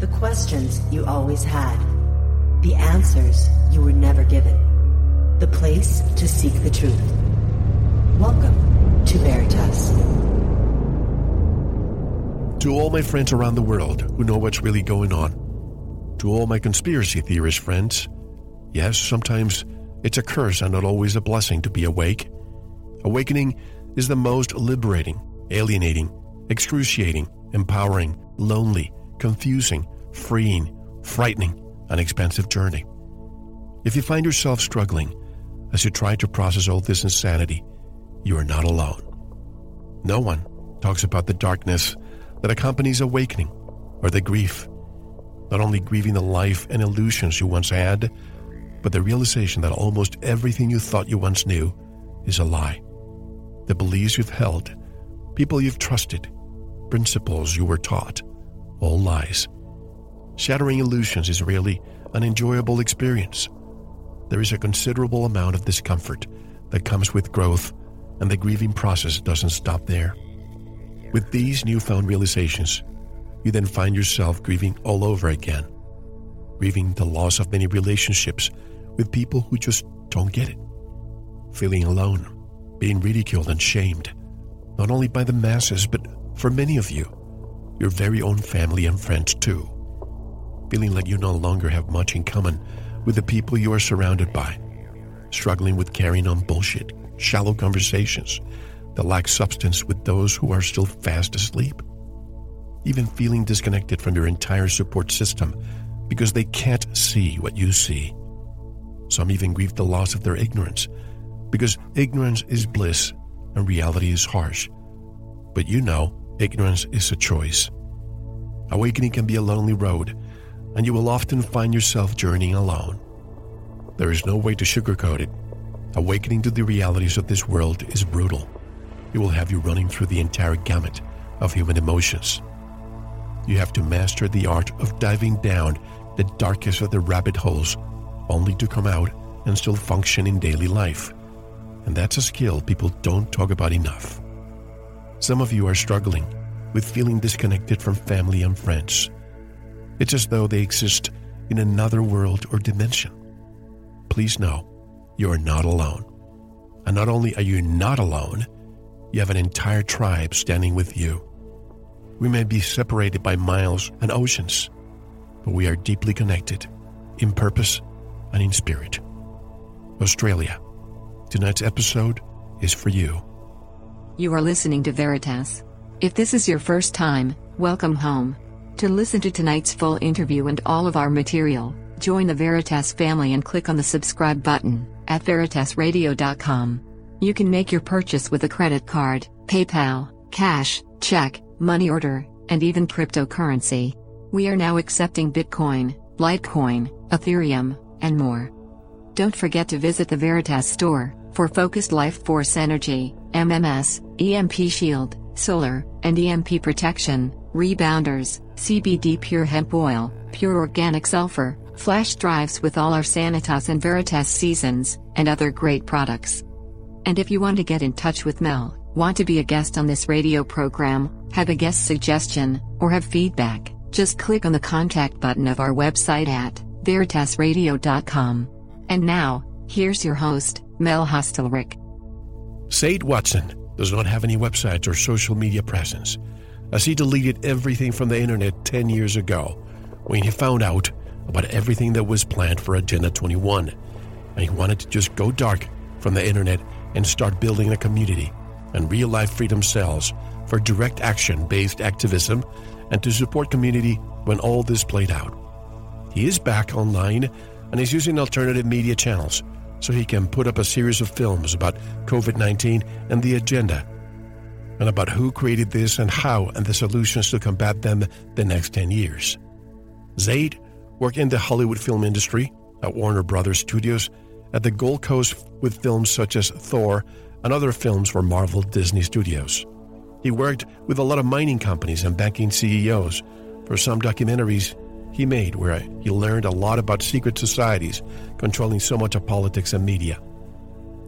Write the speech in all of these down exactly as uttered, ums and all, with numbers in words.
The questions you always had. The answers you were never given. The place to seek the truth. Welcome to Veritas. To all my friends around the world who know what's really going on. To all my conspiracy theorist friends. Yes, sometimes it's a curse and not always a blessing to be awake. Awakening is the most liberating, alienating, excruciating, empowering, lonely, confusing, freeing, frightening, and expensive journey. If you find yourself struggling as you try to process all this insanity, you are not alone. No one talks about the darkness that accompanies awakening or the grief, not only grieving the life and illusions you once had, but the realization that almost everything you thought you once knew is a lie. The beliefs you've held, people you've trusted, principles you were taught, all lies. Shattering illusions is really an enjoyable experience. There is a considerable amount of discomfort that comes with growth, and the grieving process doesn't stop there. With these newfound realizations, you then find yourself grieving all over again, grieving the loss of many relationships with people who just don't get it, feeling alone, being ridiculed and shamed, not only by the masses, but for many of you, your very own family and friends too, feeling like you no longer have much in common with the people you are surrounded by, struggling with carrying on bullshit, shallow conversations that lack substance with those who are still fast asleep, even feeling disconnected from your entire support system because they can't see what you see. Some even grieve the loss of their ignorance, because ignorance is bliss and reality is harsh. But you know, ignorance is a choice. Awakening can be a lonely road, and you will often find yourself journeying alone. There is no way to sugarcoat it. Awakening to the realities of this world is brutal. It will have you running through the entire gamut of human emotions. You have to master the art of diving down the darkest of the rabbit holes, only to come out and still function in daily life. And that's a skill people don't talk about enough. Some of you are struggling with feeling disconnected from family and friends. It's as though they exist in another world or dimension. Please know, you are not alone. And not only are you not alone, you have an entire tribe standing with you. We may be separated by miles and oceans, but we are deeply connected in purpose and in spirit. Australia, tonight's episode is for you. You are listening to Veritas. If this is your first time, welcome home. To listen to tonight's full interview and all of our material, join the Veritas family and click on the subscribe button at veritas radio dot com. You can make your purchase with a credit card, PayPal, cash, check, money order, and even cryptocurrency. We are now accepting Bitcoin, Litecoin, Ethereum, and more. Don't forget to visit the Veritas store for focused life force energy, M M S, E M P shield, solar, and E M P protection, rebounders, C B D pure hemp oil, pure organic sulfur, flash drives with all our Sanitas and Veritas seasons, and other great products. And if you want to get in touch with Mel, want to be a guest on this radio program, have a guest suggestion, or have feedback, just click on the contact button of our website at veritas radio dot com. And now, here's your host, Mel Hostelrick. Zade Watson does not have any websites or social media presence, as he deleted everything from the internet ten years ago when he found out about everything that was planned for Agenda twenty-one, and he wanted to just go dark from the internet and start building a community and real-life freedom cells for direct action-based activism and to support community when all this played out. He is back online and is using alternative media channels so he can put up a series of films about covid nineteen and the agenda, and about who created this and how and the solutions to combat them the next ten years. Zade worked in the Hollywood film industry at Warner Brothers Studios at the Gold Coast with films such as Thor and other films for Marvel Disney Studios. He worked with a lot of mining companies and banking C E Os for some documentaries he made where he learned a lot about secret societies controlling so much of politics and media.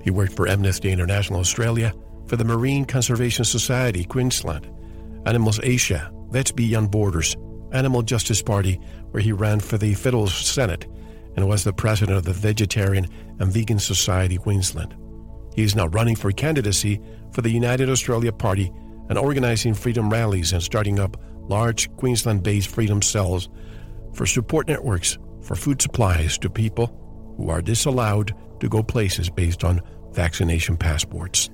He worked for Amnesty International Australia, for the Marine Conservation Society, Queensland, Animals Asia, Vets Beyond Borders, Animal Justice Party, where he ran for the federal Senate and was the president of the Vegetarian and Vegan Society, Queensland. He is now running for candidacy for the United Australia Party and organizing freedom rallies and starting up large Queensland-based freedom cells for support networks for food supplies to people who are disallowed to go places based on vaccination passports.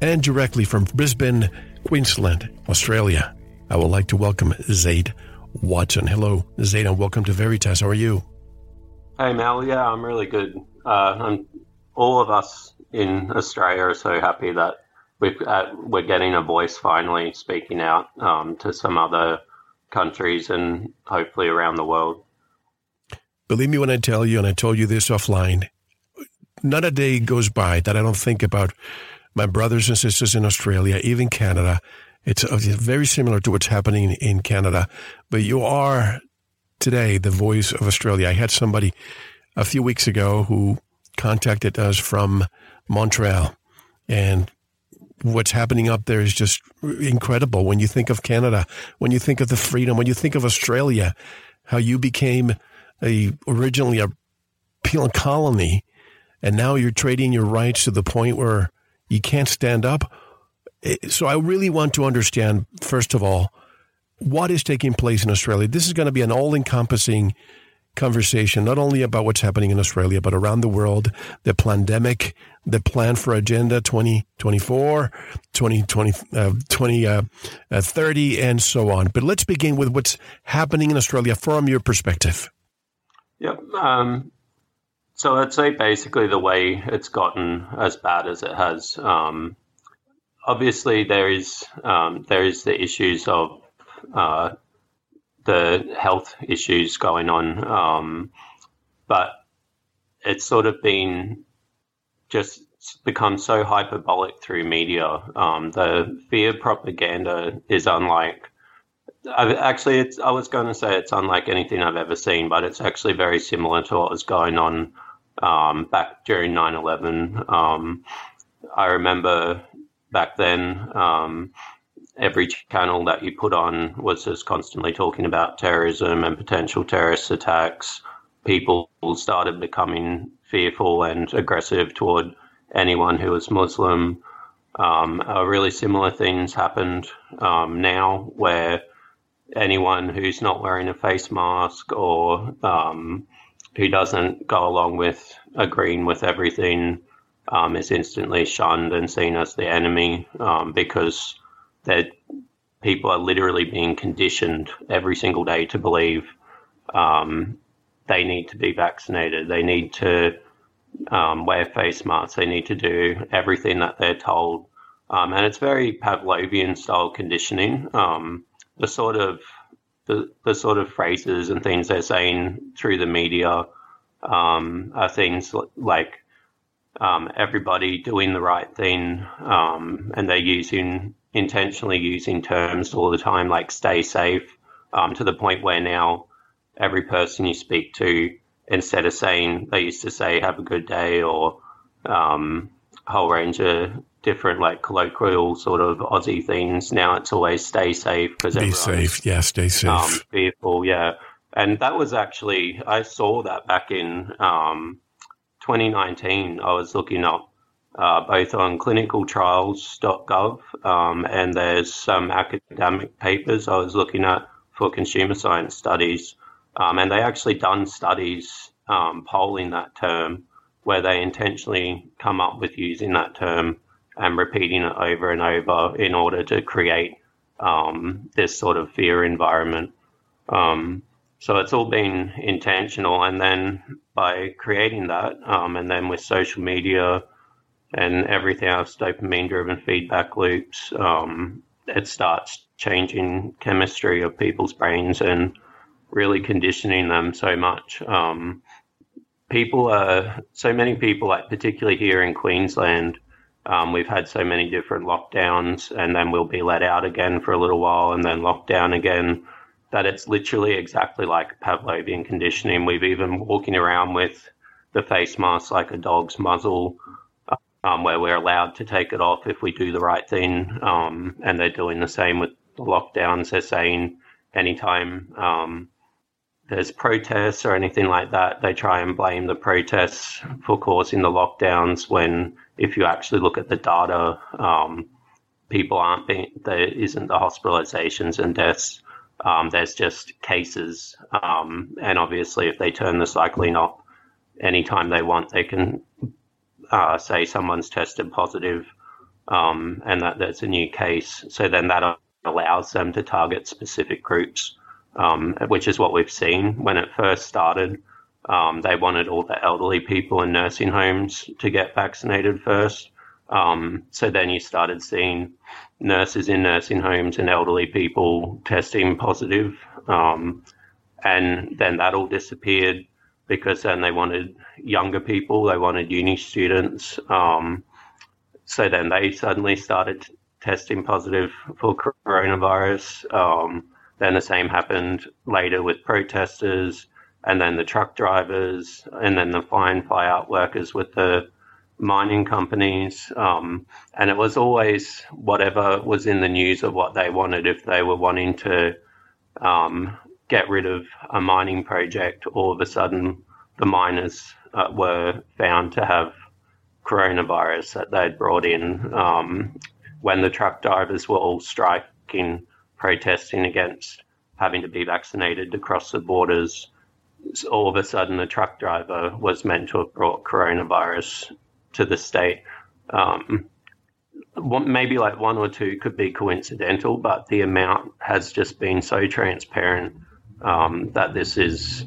And directly from Brisbane, Queensland, Australia, I would like to welcome Zade Watson. Hello, Zade, and welcome to Veritas. How are you? Hey, Mel. Yeah, I'm really good. Uh, I'm, all of us in Australia are so happy that we've, uh, we're getting a voice finally speaking out um, to some other countries and hopefully around the world. Believe me when I tell you, and I told you this offline, not a day goes by that I don't think about my brothers and sisters in Australia, even Canada. It's very similar to what's happening in Canada, but you are today the voice of Australia. I had somebody a few weeks ago who contacted us from Montreal, and what's happening up there is just incredible. When you think of Canada, when you think of the freedom, when you think of Australia, how you became a originally a penal colony, and now you're trading your rights to the point where you can't stand up. So I really want to understand, first of all, what is taking place in Australia. This is going to be an all-encompassing conversation, not only about what's happening in Australia, but around the world, the pandemic, the plan for Agenda twenty twenty-four, twenty thirty, and so on. But let's begin with what's happening in Australia from your perspective. Yep. Um So I'd say basically the way it's gotten as bad as it has. Um, obviously, there is um, there is the issues of uh, the health issues going on, um, but it's sort of been just become so hyperbolic through media. Um, the fear propaganda is unlike. I've actually, it's, I was going to say it's unlike anything I've ever seen, but it's actually very similar to what was going on. Um, back during nine eleven, um, I remember back then um, every channel that you put on was just constantly talking about terrorism and potential terrorist attacks. People started becoming fearful and aggressive toward anyone who was Muslim. Um, a really similar things happened um, now where anyone who's not wearing a face mask or um, who doesn't go along with agreeing with everything um, is instantly shunned and seen as the enemy um, because that people are literally being conditioned every single day to believe um, they need to be vaccinated, they need to um, wear face masks, they need to do everything that they're told. Um, and it's very Pavlovian style conditioning, um, the sort of The, the sort of phrases and things they're saying through the media um, are things like um, everybody doing the right thing, um, and they're using intentionally using terms all the time like stay safe, um, to the point where now every person you speak to, instead of saying, they used to say have a good day or um, a whole range of different like colloquial sort of Aussie things. Now it's always stay safe because be safe, yeah, stay safe. Um, fearful, yeah, and that was actually I saw that back in um, twenty nineteen. I was looking up uh, both on clinical trials dot gov um, and there's some academic papers I was looking at for consumer science studies, um, and they actually done studies um, polling that term where they intentionally come up with using that term and repeating it over and over in order to create um, this sort of fear environment. Um, so it's all been intentional. And then by creating that, um, and then with social media and everything else, dopamine-driven feedback loops, um, it starts changing chemistry of people's brains and really conditioning them so much. Um, people are, so many people, like particularly here in Queensland, Um, we've had so many different lockdowns, and then we'll be let out again for a little while and then locked down again, that it's literally exactly like Pavlovian conditioning. We've even walking around with the face mask like a dog's muzzle, um, where we're allowed to take it off if we do the right thing. Um, and they're doing the same with the lockdowns. They're saying anytime um, there's protests or anything like that, they try and blame the protests for causing the lockdowns, when if you actually look at the data, um, people aren't being, there isn't the hospitalizations and deaths. Um, there's just cases. Um, and obviously, if they turn the cycling off anytime they want, they can uh, say someone's tested positive um, and that there's a new case. So then that allows them to target specific groups, um, which is what we've seen. When it first started, um, they wanted all the elderly people in nursing homes to get vaccinated first. Um, so then you started seeing nurses in nursing homes and elderly people testing positive. Um, and then that all disappeared, because then they wanted younger people, they wanted uni students. Um, so then they suddenly started testing positive for coronavirus. Um, then the same happened later with protesters, and then the truck drivers, and then the fly in, fly out workers with the mining companies, um, and it was always whatever was in the news of what they wanted. If they were wanting to um, get rid of a mining project, all of a sudden the miners uh, were found to have coronavirus that they'd brought in. Um, when the truck drivers were all striking, protesting against having to be vaccinated to cross the borders, all of a sudden the truck driver was meant to have brought coronavirus to the state. Um, maybe like one or two could be coincidental, but the amount has just been so transparent um, that this is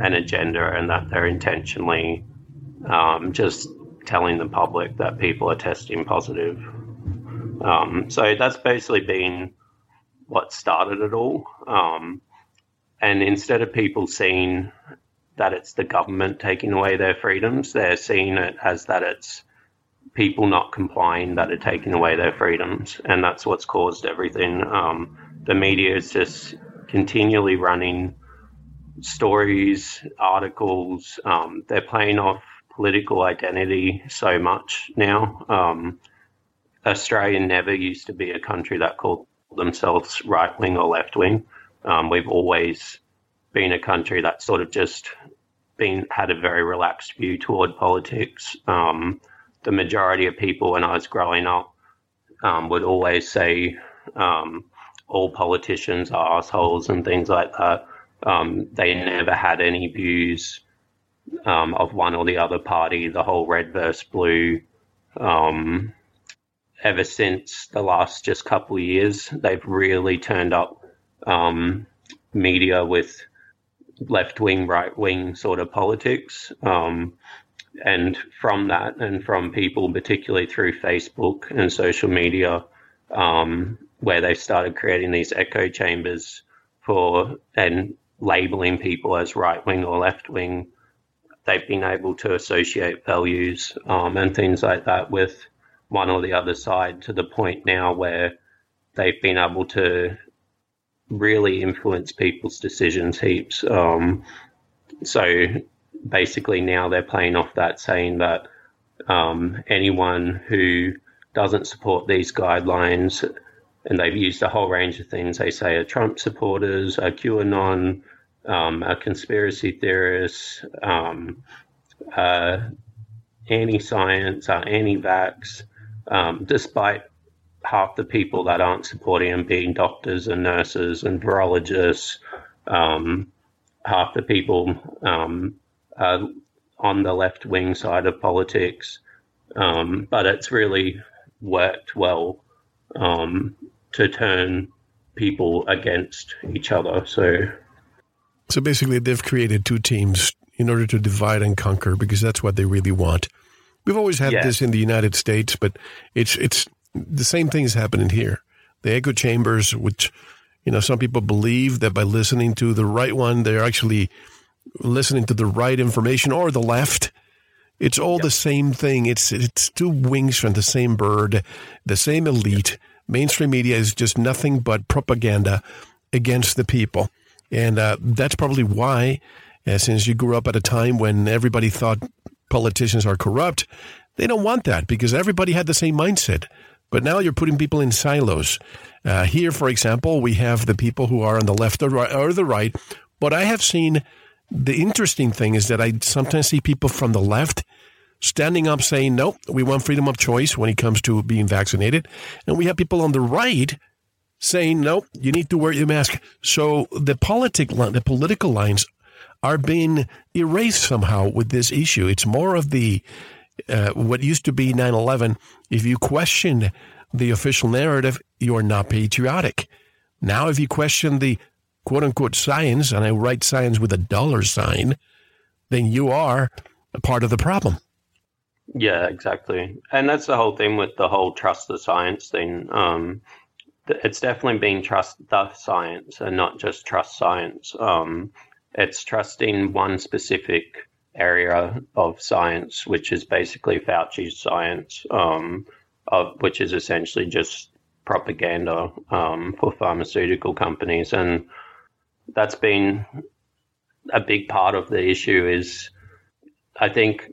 an agenda, and that they're intentionally um, just telling the public that people are testing positive. Um, so that's basically been what started it all. Um, and instead of people seeing that it's the government taking away their freedoms, they're seeing it as that it's people not complying that are taking away their freedoms. And that's what's caused everything. Um, the media is just continually running stories, articles. Um, they're playing off political identity so much now. Um, Australia never used to be a country that called themselves right-wing or left-wing. Um, we've always been a country that sort of just been had a very relaxed view toward politics. Um, the majority of people when I was growing up um, would always say um, all politicians are assholes and things like that. Um, they never had any views um, of one or the other party, the whole red versus blue. Um, ever since the last just couple of years, they've really turned up um, media with left-wing, right-wing sort of politics. Um, and from that, and from people, particularly through Facebook and social media, um, where they started creating these echo chambers for and labeling people as right-wing or left-wing, they've been able to associate values um, and things like that with one or the other side, to the point now where they've been able to really influence people's decisions heaps. Um, so basically now they're playing off that, saying that um, anyone who doesn't support these guidelines, and they've used a whole range of things, they say are Trump supporters, are QAnon, um, are conspiracy theorists, um, uh, anti-science, are anti-vax, um, despite half the people that aren't supporting them being doctors and nurses and virologists, um, half the people um, are on the left-wing side of politics. Um, but it's really worked well um, to turn people against each other. So, so basically they've created two teams in order to divide and conquer, because that's what they really want. We've always had yeah. this in the United States, but it's it's the same thing is happening here. The echo chambers, which, you know, some people believe that by listening to the right one, they're actually listening to the right information, or the left. It's all yep. the same thing. It's it's two wings from the same bird, the same elite. Yep. Mainstream media is just nothing but propaganda against the people. And uh, that's probably why, uh, since you grew up at a time when everybody thought politicians are corrupt, they don't want that, because everybody had the same mindset. But now you're putting people in silos. Uh, here, for example, we have the people who are on the left or, right, or the right. But I have seen the interesting thing is that I sometimes see people from the left standing up saying, no, we want freedom of choice when it comes to being vaccinated. And we have people on the right saying, no, you need to wear your mask. So the politic, the political lines are being erased somehow with this issue. It's more of the uh, what used to be nine eleven. If you question the official narrative, you're not patriotic. Now, if you question the quote-unquote science, and I write science with a dollar sign, then you are a part of the problem. Yeah, exactly. And that's the whole thing with the whole trust the science thing. Um It's definitely being trust the science and not just trust science. Um, it's trusting one specific area of science, which is basically Fauci's science, um, of, which is essentially just propaganda um, for pharmaceutical companies. And that's been a big part of the issue is, I think,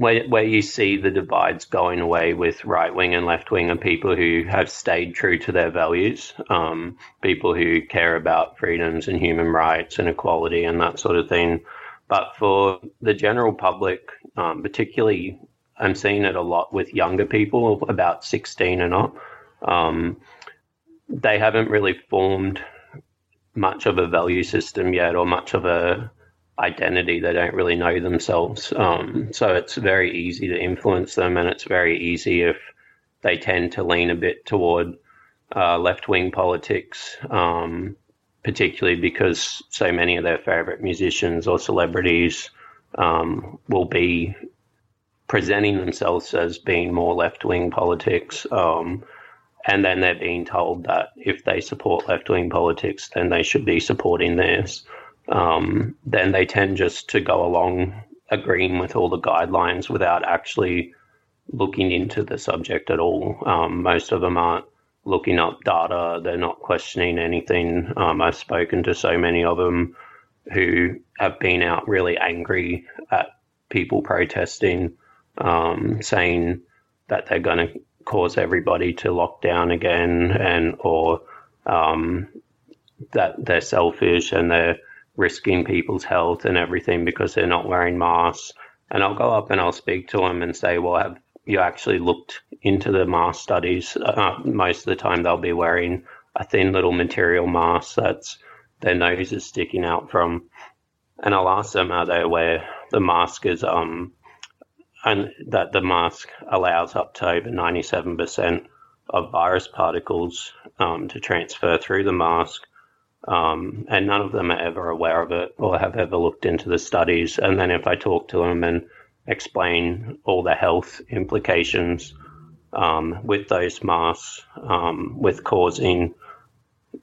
Where, where you see the divides going away with right-wing and left-wing are people who have stayed true to their values, um, people who care about freedoms and human rights and equality and that sort of thing. But for the general public, um, particularly I'm seeing it a lot with younger people, about sixteen and up, um, they haven't really formed much of a value system yet or much of a identity. They don't really know themselves, um so it's very easy to influence them, and it's very easy if they tend to lean a bit toward uh left-wing politics, um particularly because so many of their favorite musicians or celebrities um will be presenting themselves as being more left-wing politics, um and then they're being told that if they support left-wing politics then they should be supporting theirs. Um, then they tend just to go along agreeing with all the guidelines without actually looking into the subject at all. Um, most of them aren't looking up data. They're not questioning anything. Um, I've spoken to so many of them who have been out really angry at people protesting, um, saying that they're going to cause everybody to lock down again, and or um, that they're selfish and they're risking people's health and everything because they're not wearing masks. And I'll go up and I'll speak to them and say, well, have you actually looked into the mask studies? Uh, most of the time they'll be wearing a thin little material mask that's their nose is sticking out from. And I'll ask them, are they aware the mask is, um, and that the mask allows up to over ninety-seven percent of virus particles um, to transfer through the mask. Um, and none of them are ever aware of it or have ever looked into the studies. And then if I talk to them and explain all the health implications um, with those masks, um, with causing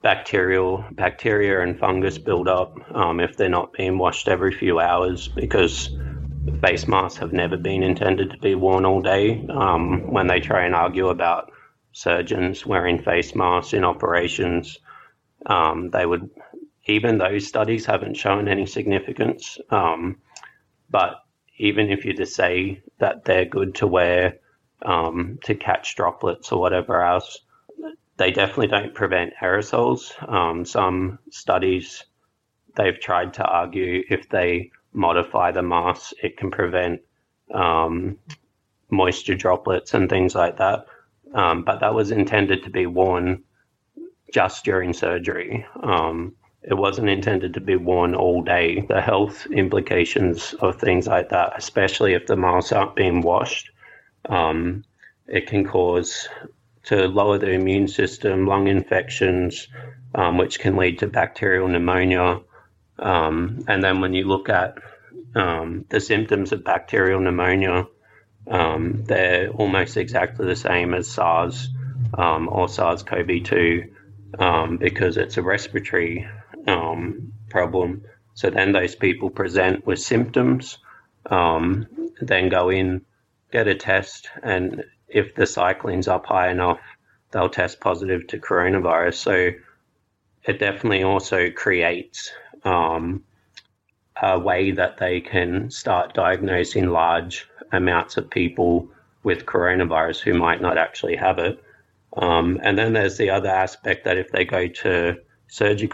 bacterial bacteria and fungus buildup um, if they're not being washed every few hours, because face masks have never been intended to be worn all day. Um, when they try and argue about surgeons wearing face masks in operations, Um, they would, even those studies haven't shown any significance. Um, but even if you just say that they're good to wear um, to catch droplets or whatever else, they definitely don't prevent aerosols. Um, some studies, they've tried to argue if they modify the mask, it can prevent um, moisture droplets and things like that. Um, but that was intended to be worn just during surgery. Um, it wasn't intended to be worn all day. The health implications of things like that, especially if the masks aren't being washed, um, it can cause to lower the immune system, lung infections, um, which can lead to bacterial pneumonia. Um, and then when you look at um, the symptoms of bacterial pneumonia, um, they're almost exactly the same as SARS um, or SARS-CoV two. Um, because it's a respiratory um, problem. So then those people present with symptoms, um, then go in, get a test, and if the cycline's up high enough, they'll test positive to coronavirus. So it definitely also creates um, a way that they can start diagnosing large amounts of people with coronavirus who might not actually have it. Um, and then there's the other aspect that if they go to surgical.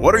What are